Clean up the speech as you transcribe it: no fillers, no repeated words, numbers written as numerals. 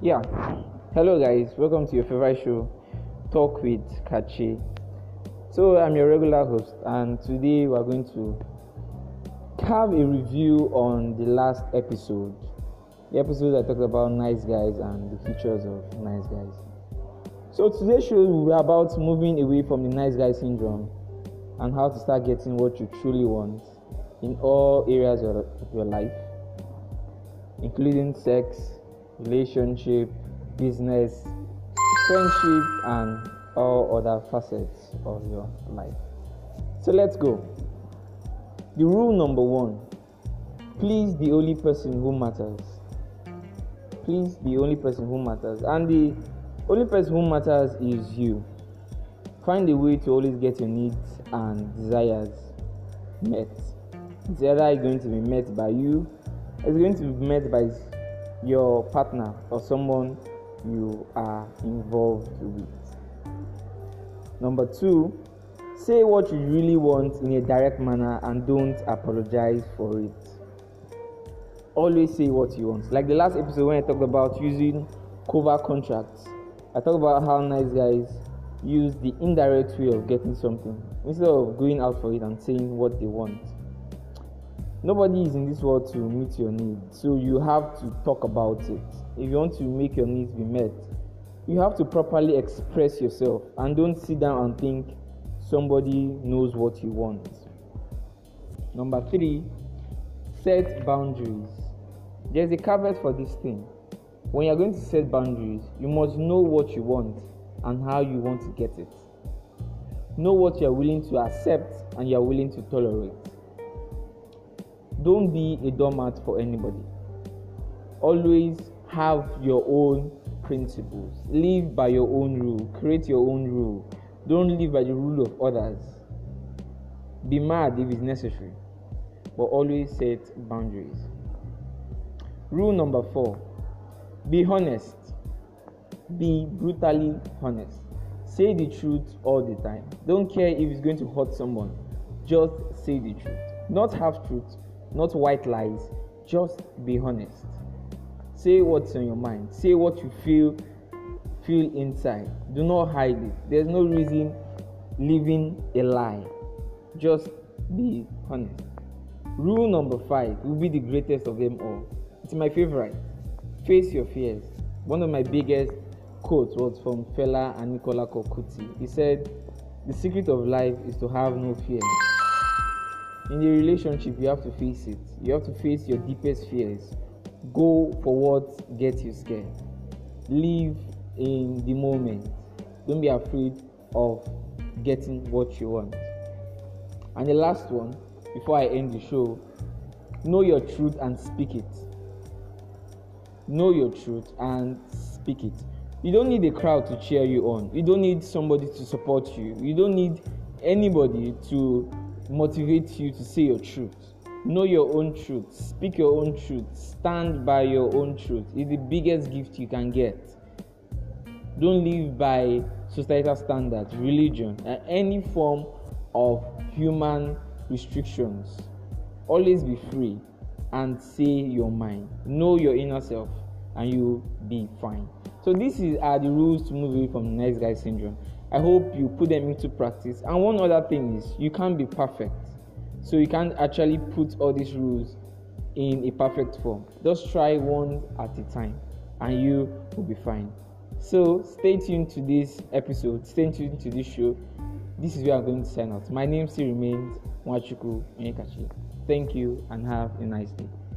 Hello guys, welcome to your favorite show, Talk with Kachi. So I'm your regular host, and today we're going to have a review on the last episode. The episode I talked about nice guys and the features of nice guys. So today's show will be about moving away from the nice guy syndrome and how to start getting what you truly want in all areas of your life, including sex, relationship, business, friendship, and all other facets of your life. So let's go. The rule number one: please the only person who matters. Please the only person who matters. And the only person who matters is you. Find a way to always get your needs and desires met. It's either going to be met by you, it's going to be met by your partner or someone you are involved with. Number two, say what you really want in a direct manner and don't apologize for it. Always say what you want. Like the last episode when I talked about using cover contracts, I talked about how nice guys use the indirect way of getting something instead of going out for it and saying what they want. Nobody is in this world to meet your needs, so you have to talk about it. If you want to make your needs be met, you have to properly express yourself and don't sit down and think somebody knows what you want. Number three, set boundaries. There's a caveat for this thing. When you're going to set boundaries, you must know what you want and how you want to get it. Know what you're willing to accept and you're willing to tolerate. Don't be a doormat for anybody. Always have your own principles. Live by your own rule. Create your own rule. Don't live by the rule of others. Be mad if it's necessary, but always set boundaries. Rule number four: be honest. Be brutally honest. Say the truth all the time. Don't care if it's going to hurt someone. Just say the truth. Not half truth, not white lies. Just be honest. Say what's on your mind. Say what you feel inside. Do not hide it. There's no reason living a lie. Just be honest. Rule number five will be the greatest of them all. It's my favorite. Face your fears. One of my biggest quotes was from Fela and Nicola Cocuti. He said, "The secret of life is to have no fear." In a relationship, you have to face it. You have to face your deepest fears. Go for what gets you scared. Live in the moment. Don't be afraid of getting what you want. And the last one, before I end the show, know your truth and speak it. Know your truth and speak it. You don't need a crowd to cheer you on. You don't need somebody to support you. You don't need anybody to motivate you to say your truth. Know your own truth. Speak your own truth. Stand by your own truth. It's the biggest gift you can get. Don't live by societal standards, religion, and any form of human restrictions. Always be free and say your mind. Know your inner self and you'll be fine. So these are the rules to move away from nice guy syndrome. I hope you put them into practice. And one other thing is, you can't be perfect. So you can't actually put all these rules in a perfect form. Just try one at a time and you will be fine. So stay tuned to this episode. Stay tuned to this show. This is where I'm going to sign out. My name still remains Mwachuku Nikachi. Thank you and have a nice day.